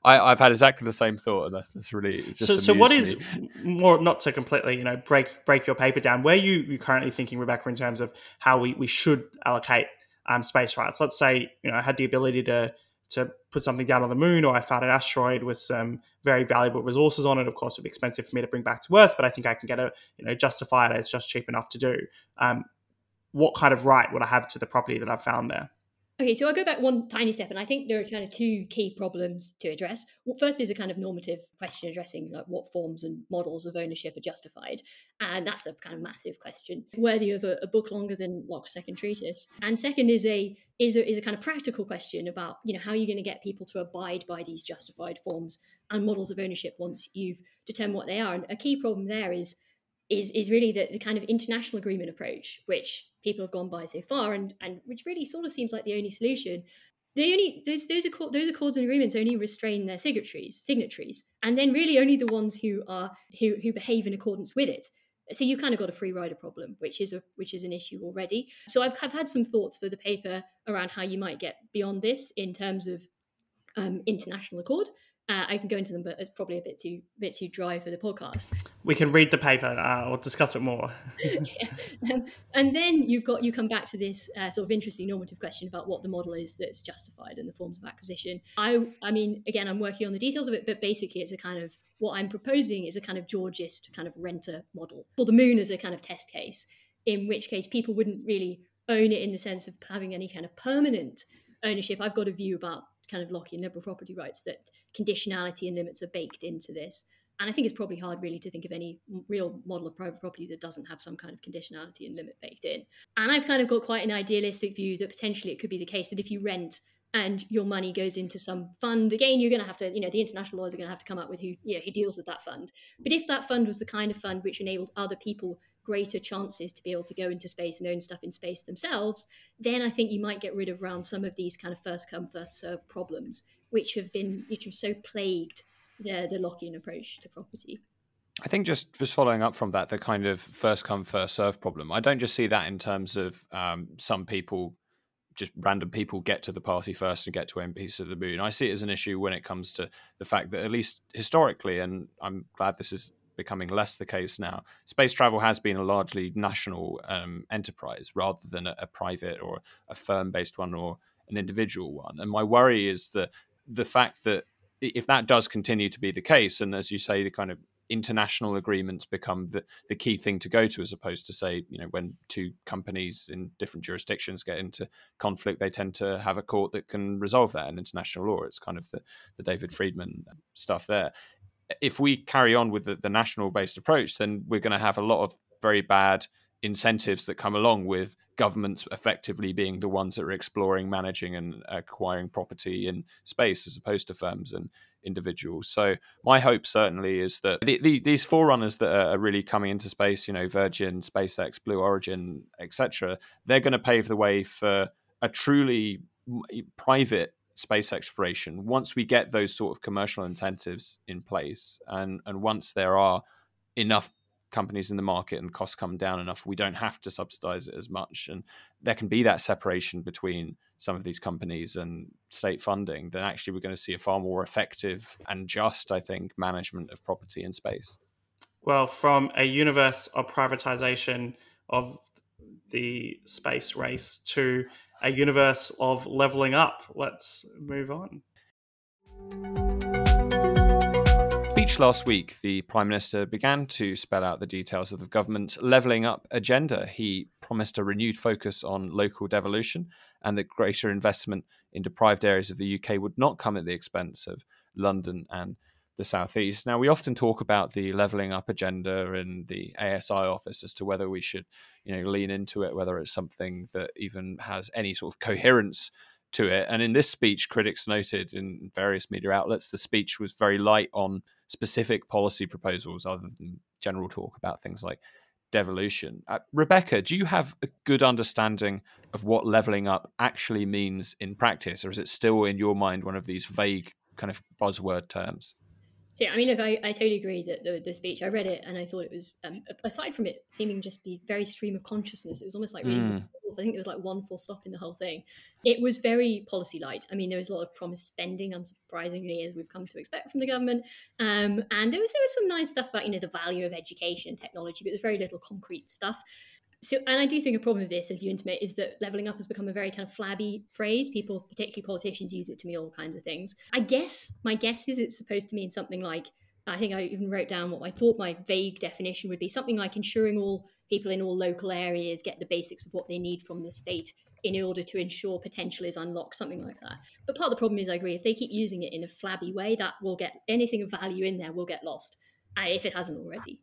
I, I've had exactly the same thought, and that's, that's really just so. So, what is me. more, not to completely, you know, break break your paper down? Where are you you currently thinking, Rebecca, in terms of how we, we should allocate um, space rights? Let's say, you know, I had the ability to to put something down on the moon, or I found an asteroid with some very valuable resources on it. Of course, it would be expensive for me to bring back to Earth, but I think I can get a, you know, justify it. It's just cheap enough to do. Um, what kind of right would I have to the property that I've found there? Okay, so I'll go back one tiny step, and I think there are kind of two key problems to address. Well, first is a kind of normative question addressing like what forms and models of ownership are justified, and that's a kind of massive question, worthy of a, a book longer than Locke's second treatise. And second is a is a, is a kind of practical question about, you know, how are you going to get people to abide by these justified forms and models of ownership once you've determined what they are. And a key problem there is is is really the, the kind of international agreement approach, which people have gone by so far, and and which really sort of seems like the only solution. They only those those accords, those accords and agreements only restrain their signatories, signatories, and then really only the ones who are who who behave in accordance with it. So you kind of got a free rider problem, which is a which is an issue already. So I've I've had some thoughts for the paper around how you might get beyond this in terms of um, international accord. Uh, I can go into them, but it's probably a bit too bit too dry for the podcast. We can read the paper uh, or discuss it more. yeah. um, and then you've got you come back to this uh, sort of interesting normative question about what the model is that's justified and the forms of acquisition. I I mean, again, I'm working on the details of it, but basically it's a kind of what I'm proposing is a kind of Georgist kind of renter model for the moon as a kind of test case, in which case people wouldn't really own it in the sense of having any kind of permanent ownership. I've got a view about kind of Lockean liberal property rights that conditionality and limits are baked into this. And I think it's probably hard really to think of any real model of private property that doesn't have some kind of conditionality and limit baked in. And I've kind of got quite an idealistic view that potentially it could be the case that if you rent and your money goes into some fund, again, you're going to have to, you know, the international laws are going to have to come up with who, you know, who deals with that fund. But if that fund was the kind of fund which enabled other people greater chances to be able to go into space and own stuff in space themselves, then I think you might get rid of around some of these kind of first come, first serve problems, which have been, which have so plagued the, the Lockean approach to property. I think just, just following up from that, the kind of first come, first serve problem, I don't just see that in terms of um, some people, just random people get to the party first and get to one piece of the moon. I see it as an issue when it comes to the fact that, at least historically, and I'm glad this is becoming less the case now, space travel has been a largely national um, enterprise rather than a, a private or a firm-based one or an individual one. And my worry is that the fact that if that does continue to be the case, and as you say, the kind of international agreements become the, the key thing to go to, as opposed to, say, you know, when two companies in different jurisdictions get into conflict, they tend to have a court that can resolve that in international law. It's kind of the, the David Friedman stuff there. If we carry on with the, the national-based approach, then we're going to have a lot of very bad incentives that come along with governments effectively being the ones that are exploring, managing and acquiring property in space, as opposed to firms and individuals. So my hope certainly is that the, the, these forerunners that are really coming into space, you know, Virgin, SpaceX, Blue Origin, et cetera, they're going to pave the way for a truly private space exploration once we get those sort of commercial incentives in place, and and once there are enough companies in the market and costs come down enough, we don't have to subsidize it as much, and there can be that separation between some of these companies and state funding, then actually we're going to see a far more effective and just, I think, management of property in space. Well, from a universe of privatization of the space race to a universe of leveling up, let's move on. Speech last week, the Prime Minister began to spell out the details of the government's levelling up agenda. He promised a renewed focus on local devolution and that greater investment in deprived areas of the U K would not come at the expense of London and the South East. Now, we often talk about the levelling up agenda in the A S I office as to whether we should, you know, lean into it, whether it's something that even has any sort of coherence to it. And in this speech, critics noted in various media outlets, the speech was very light on specific policy proposals other than general talk about things like devolution. Uh, Rebecca, do you have a good understanding of what levelling up actually means in practice, or is it still in your mind one of these vague kind of buzzword terms? So, yeah, I mean, look, I, I totally agree that the, the speech, I read it and I thought it was, um, aside from it seeming just be very stream of consciousness, it was almost like reading mm. I think there was like one full stop in the whole thing. It was very policy light. I mean, there was a lot of promised spending, unsurprisingly, as we've come to expect from the government. Um, and there was there was some nice stuff about, you know, the value of education and technology, but there's very little concrete stuff. So, and I do think a problem with this, as you intimate, is that levelling up has become a very kind of flabby phrase. People, particularly politicians, use it to mean all kinds of things. I guess, my guess is it's supposed to mean something like, I think I even wrote down what I thought my vague definition would be, something like ensuring all people in all local areas get the basics of what they need from the state in order to ensure potential is unlocked, something like that. But part of the problem is, I agree, if they keep using it in a flabby way, that will get anything of value in there will get lost, uh, if it hasn't already.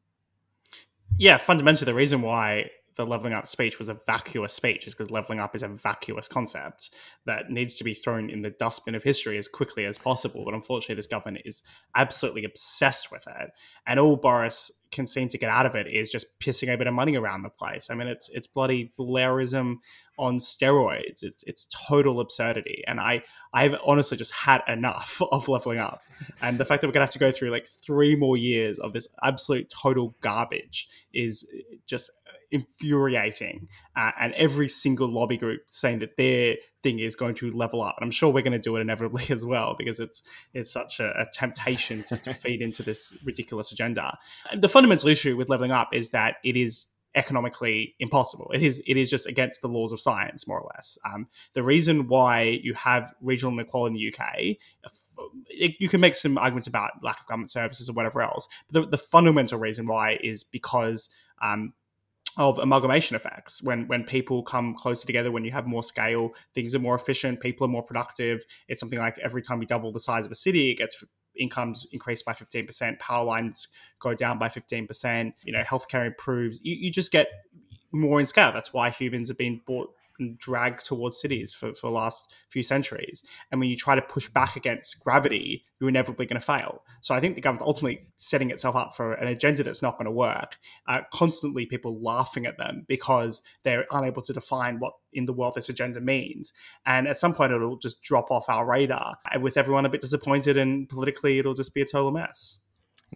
Yeah, fundamentally, the reason why the levelling up speech was a vacuous speech is because levelling up is a vacuous concept that needs to be thrown in the dustbin of history as quickly as possible. But unfortunately, this government is absolutely obsessed with it. And all Boris can seem to get out of it is just pissing a bit of money around the place. I mean, it's it's bloody Blairism on steroids. It's it's total absurdity. And I, I've honestly just had enough of levelling up. And the fact that we're going to have to go through like three more years of this absolute total garbage is just infuriating, uh, and every single lobby group saying that their thing is going to level up. And I'm sure we're going to do it inevitably as well, because it's it's such a, a temptation to, to feed into this ridiculous agenda. And the fundamental issue with leveling up is that it is economically impossible. It is it is just against the laws of science, more or less. Um, the reason why you have regional inequality in the U K, it, you can make some arguments about lack of government services or whatever else, but the, the fundamental reason why is because um, of amalgamation effects. When when people come closer together, when you have more scale, things are more efficient, people are more productive. It's something like every time you double the size of a city, it gets incomes increased by fifteen percent, power lines go down by fifteen percent, you know, healthcare improves. You, you just get more in scale. That's why humans have been bought and dragged towards cities for, for the last few centuries. And when you try to push back against gravity, you're inevitably going to fail. So I think the government's ultimately setting itself up for an agenda that's not going to work. Uh, constantly people laughing at them because they're unable to define what in the world this agenda means. And at some point, it'll just drop off our radar, and with everyone a bit disappointed, and politically, it'll just be a total mess.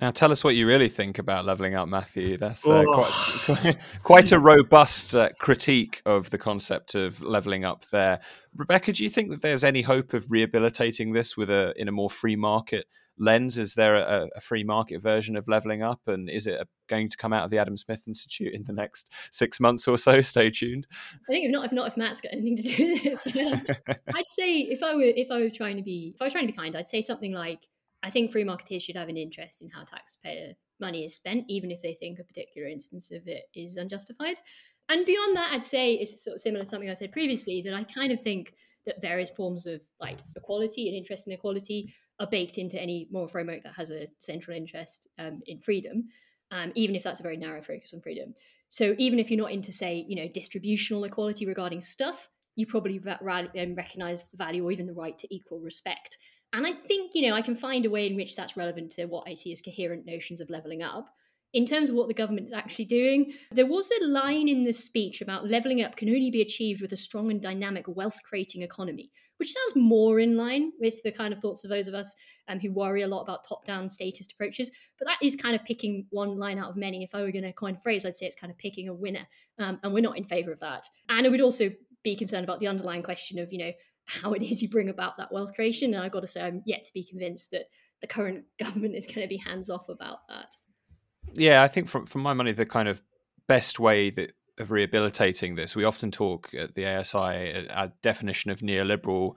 Now, tell us what you really think about levelling up, Matthew. That's uh, quite, quite a robust uh, critique of the concept of levelling up there. Rebecca, do you think that there's any hope of rehabilitating this with a in a more free market lens? Is there a, a free market version of levelling up? And is it going to come out of the Adam Smith Institute in the next six months or so? Stay tuned. I think if not, if not, if Matt's got anything to do with it, I'd say if I were if I were trying to be if I were trying to be kind, I'd say something like, I think free marketeers should have an interest in how taxpayer money is spent, even if they think a particular instance of it is unjustified. And beyond that, I'd say it's sort of similar to something I said previously, that I kind of think that various forms of like equality and interest in equality are baked into any moral framework that has a central interest um, in freedom, um, even if that's a very narrow focus on freedom. So even if you're not into, say, you know, distributional equality regarding stuff, you probably ra- um, recognize the value or even the right to equal respect. And I think, you know, I can find a way in which that's relevant to what I see as coherent notions of levelling up. In terms of what the government is actually doing, there was a line in the speech about levelling up can only be achieved with a strong and dynamic wealth-creating economy, which sounds more in line with the kind of thoughts of those of us um, who worry a lot about top-down statist approaches. But that is kind of picking one line out of many. If I were going to coin a phrase, I'd say it's kind of picking a winner. Um, and we're not in favour of that. And I would also be concerned about the underlying question of, you know, how it is you bring about that wealth creation. And I've got to say, I'm yet to be convinced that the current government is going to be hands-off about that. Yeah, I think from, from my money, the kind of best way that of rehabilitating this, we often talk at the A S I, our definition of neoliberal,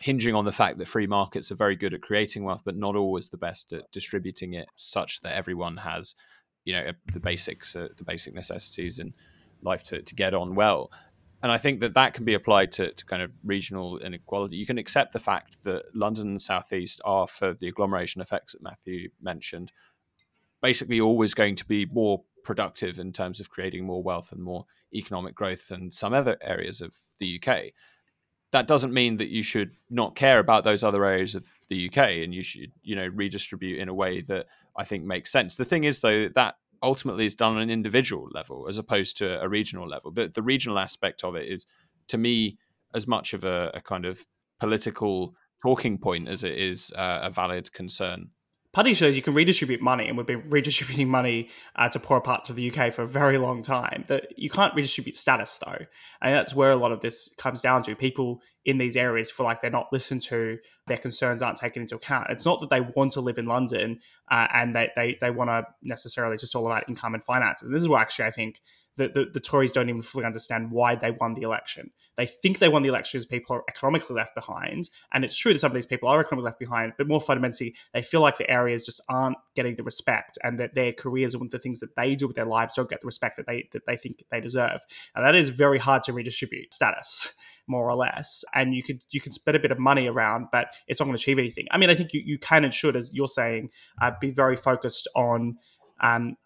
hinging on the fact that free markets are very good at creating wealth, but not always the best at distributing it such that everyone has, you know, the basics, uh, the basic necessities in life to, to get on well. And I think that that can be applied to, to kind of regional inequality. You can accept the fact that London and South East are, for the agglomeration effects that Matthew mentioned, basically always going to be more productive in terms of creating more wealth and more economic growth than some other areas of the U K. That doesn't mean that you should not care about those other areas of the U K, and you should, you know, redistribute in a way that I think makes sense. The thing is, though, that ultimately is done on an individual level as opposed to a regional level. The, the regional aspect of it is, to me, as much of a, a kind of political talking point as it is uh, a valid concern Putty shows you can redistribute money, and we've been redistributing money uh, to poorer parts of the U K for a very long time. That you can't redistribute status, though, and that's where a lot of this comes down to. People in these areas feel like they're not listened to, their concerns aren't taken into account. It's not that they want to live in London uh, and they they, they want to necessarily just all about income and finances. And this is where actually I think the, the, the Tories don't even fully understand why they won the election. They think they won the election because people are economically left behind. And it's true that some of these people are economically left behind, but more fundamentally, they feel like the areas just aren't getting the respect, and that their careers and the things that they do with their lives don't get the respect that they that they think they deserve. And that is very hard to redistribute status, more or less. And you could you can spend a bit of money around, but it's not going to achieve anything. I mean, I think you, you can and should, as you're saying, uh, be very focused on um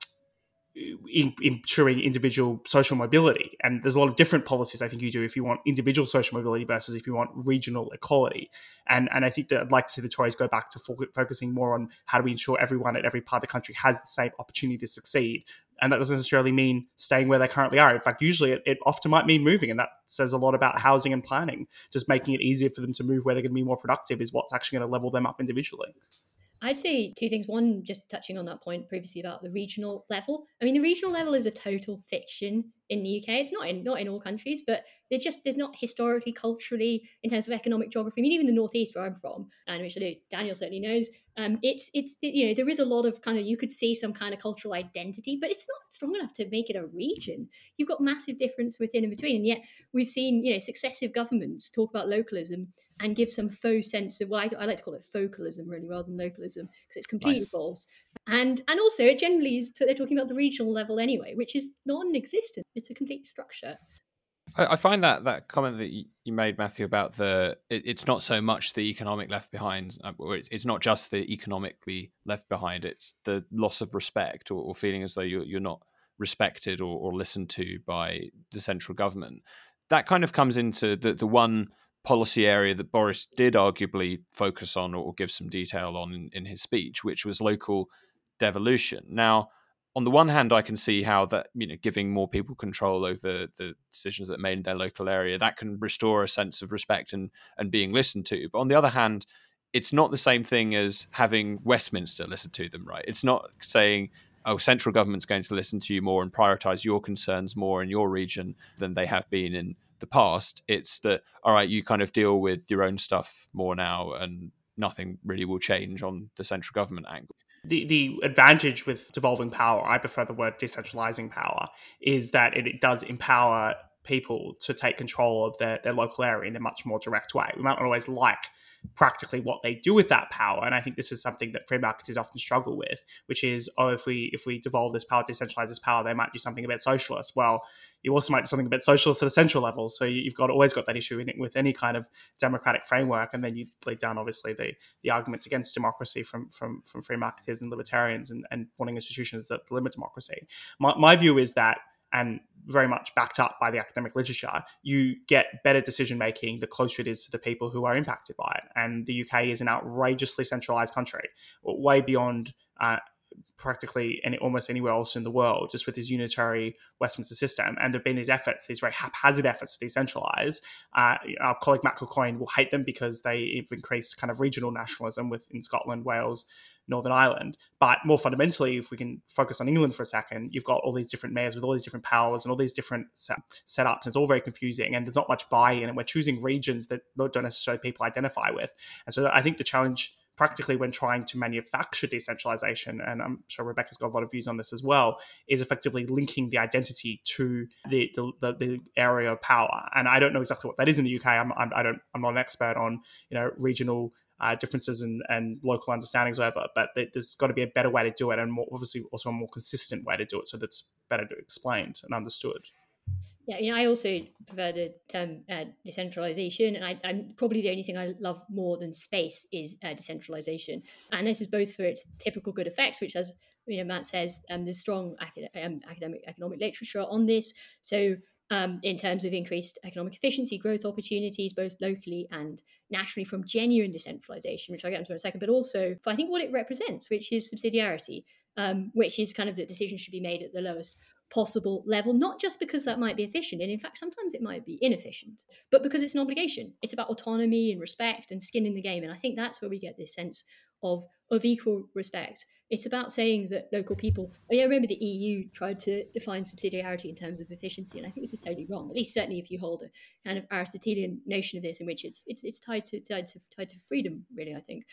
In, ensuring individual social mobility. And there's a lot of different policies I think you do if you want individual social mobility versus if you want regional equality. And and I think that I'd like to see the Tories go back to fo- focusing more on how do we ensure everyone at every part of the country has the same opportunity to succeed. And that doesn't necessarily mean staying where they currently are. In fact, usually it, it often might mean moving. And that says a lot about housing and planning. Just making it easier for them to move where they're going to be more productive is what's actually going to level them up individually. I'd say two things. One, just touching on that point previously about the regional level. I mean, the regional level is a total fiction in the U K. It's not in not in all countries, but there's just there's not historically, culturally, in terms of economic geography. I mean, even the northeast where I'm from, and which I know Daniel certainly knows, um, it's it's you know there is a lot of kind of you could see some kind of cultural identity, but it's not strong enough to make it a region. You've got massive difference within and between, and yet we've seen you know successive governments talk about localism and give some faux sense of, well, I, I like to call it focalism really rather than localism, because it's completely nice. false. And and also it generally is, they're talking about the regional level anyway, which is non-existent. It's a complete structure. I, I find that that comment that you, you made, Matthew, about the, it, it's not so much the economic left behind, or it's, it's not just the economically left behind, it's the loss of respect or, or feeling as though you're, you're not respected or, or listened to by the central government. That kind of comes into the the one policy area that Boris did arguably focus on or give some detail on in, in his speech, which was local devolution. Now, on the one hand, I can see how that, you know, giving more people control over the decisions that are made in their local area, that can restore a sense of respect and, and being listened to. But on the other hand, it's not the same thing as having Westminster listen to them, right? It's not saying, oh, central government's going to listen to you more and prioritise your concerns more in your region than they have been in the past. It's that, all right, you kind of deal with your own stuff more now and nothing really will change on the central government angle. The the advantage with devolving power, I prefer the word decentralizing power, is that it, it does empower people to take control of their, their local area in a much more direct way. We might not always like practically what they do with that power. And I think this is something that free marketers often struggle with, which is, oh, if we if we devolve this power, decentralize this power, they might do something a bit socialist. Well, you also might do something a bit socialist at a central level. So you've got always got that issue in it with any kind of democratic framework. And then you lay down, obviously, the the arguments against democracy from from, from free marketers and libertarians and, and wanting institutions that limit democracy. My, my view is that, and very much backed up by the academic literature, you get better decision-making the closer it is to the people who are impacted by it. And the U K is an outrageously centralised country, way beyond uh, practically any, almost anywhere else in the world, just with this unitary Westminster system. And there have been these efforts, these very haphazard efforts to decentralise. Uh, our colleague Matt Kilcoyne will hate them because they've increased kind of regional nationalism within Scotland, Wales, Northern Ireland. But more fundamentally, if we can focus on England for a second, you've got all these different mayors with all these different powers and all these different set- setups. It's all very confusing and there's not much buy-in, and we're choosing regions that don't necessarily people identify with. And so I think the challenge practically when trying to manufacture decentralization, and I'm sure Rebecca's got a lot of views on this as well, is effectively linking the identity to the the, the, the area of power. And I don't know exactly what that is in the U K. I'm, I'm I don't I'm not an expert on you know regional Uh, differences and, and local understandings, whatever, but there's got to be a better way to do it, and more, obviously also a more consistent way to do it, so that's better explained and understood. Yeah, you know, I also prefer the term uh, decentralization, and I, I'm probably the only thing I love more than space is uh, decentralization, and this is both for its typical good effects, which as you know Matt says, um, there's strong acad- um, academic economic literature on this. So Um, in terms of increased economic efficiency, growth opportunities, both locally and nationally from genuine decentralization, which I'll get into in a second, but also for I think what it represents, which is subsidiarity, um, which is kind of that decisions should be made at the lowest possible level, not just because that might be efficient, and in fact, sometimes it might be inefficient, but because it's an obligation. It's about autonomy and respect and skin in the game. And I think that's where we get this sense of of equal respect. It's about saying that local people, I mean, I remember the E U tried to define subsidiarity in terms of efficiency, and I think this is totally wrong, at least certainly if you hold a kind of Aristotelian notion of this, in which it's it's, it's tied to tied to tied to freedom, really, I think.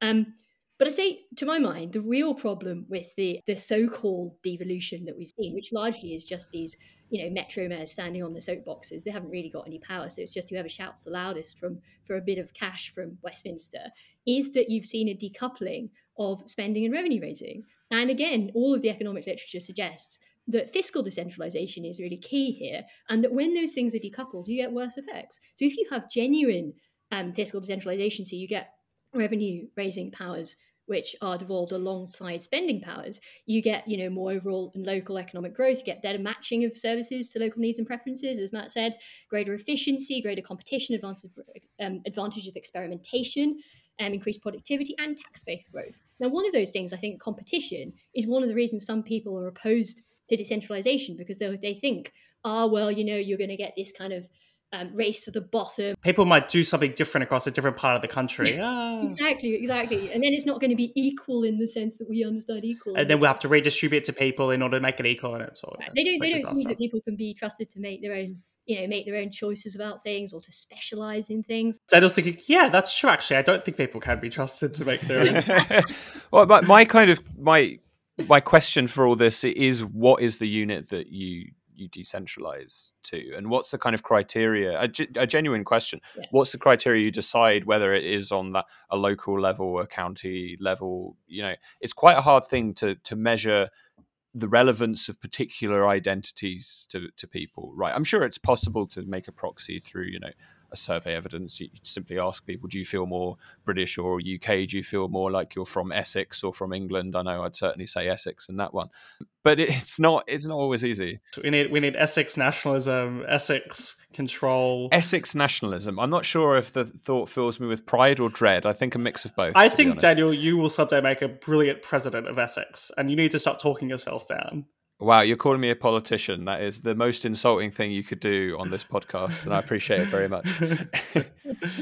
Um, but I say, to my mind, the real problem with the the so-called devolution that we've seen, which largely is just these, you know, metro mayors standing on the soapboxes, they haven't really got any power, so it's just whoever shouts the loudest from for a bit of cash from Westminster, is that you've seen a decoupling of spending and revenue raising. And again, all of the economic literature suggests that fiscal decentralization is really key here, and that when those things are decoupled, you get worse effects. So if you have genuine um, fiscal decentralization, so you get revenue raising powers which are devolved alongside spending powers, you get, you know, more overall and local economic growth, you get better matching of services to local needs and preferences, as Matt said, greater efficiency, greater competition, advantage of, um, advantage of experimentation, Um, increased productivity, and tax-based growth. Now, one of those things, I think, competition, is one of the reasons some people are opposed to decentralization, because they, they think, ah, oh, well, you know, you're going to get this kind of um, race to the bottom. People might do something different across a different part of the country. ah. Exactly, exactly. And then it's not going to be equal in the sense that we understand equal. And then we'll have to redistribute to people in order to make it equal. And it's all, right. They don't, like they don't think that people can be trusted to make their own you know, make their own choices about things or to specialize in things. I was thinking, yeah, that's true, actually. I don't think people can be trusted to make their own. Well, my, my kind of, my my question for all this is, what is the unit that you, you decentralize to? And what's the kind of criteria, a, a genuine question, yeah. What's the criteria you decide whether it is on that a local level, a county level? You know, it's quite a hard thing to to measure the relevance of particular identities to, to people, right? I'm sure it's possible to make a proxy through, you know, a survey evidence. You simply ask people, do you feel more British or U K? Do you feel more like you're from Essex or from England? I know I'd certainly say Essex in that one, but it's not, it's not always easy. We need, we need Essex nationalism, Essex control. Essex nationalism. I'm not sure if the thought fills me with pride or dread. I think a mix of both. I think, Daniel, you will someday make a brilliant president of Essex, and you need to start talking yourself down. Wow, you're calling me a politician. That is the most insulting thing you could do on this podcast, and I appreciate it very much.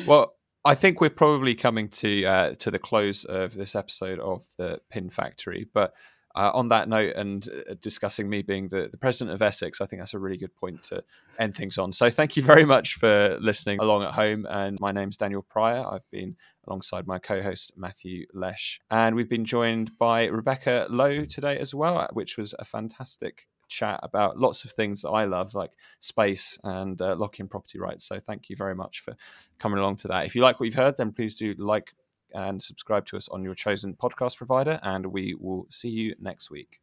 Well, I think we're probably coming to uh, to the close of this episode of the Pin Factory. But uh, on that note, and uh, discussing me being the, the president of Essex, I think that's a really good point to end things on. So thank you very much for listening along at home. And my name's Daniel Pryor. I've been alongside my co-host Matthew Lesh, and we've been joined by Rebecca Lowe today as well, which was a fantastic chat about lots of things that I love, like space and uh, Lockean property rights. So thank you very much for coming along to that. If you like what you've heard, then please do like and subscribe to us on your chosen podcast provider, and we will see you next week.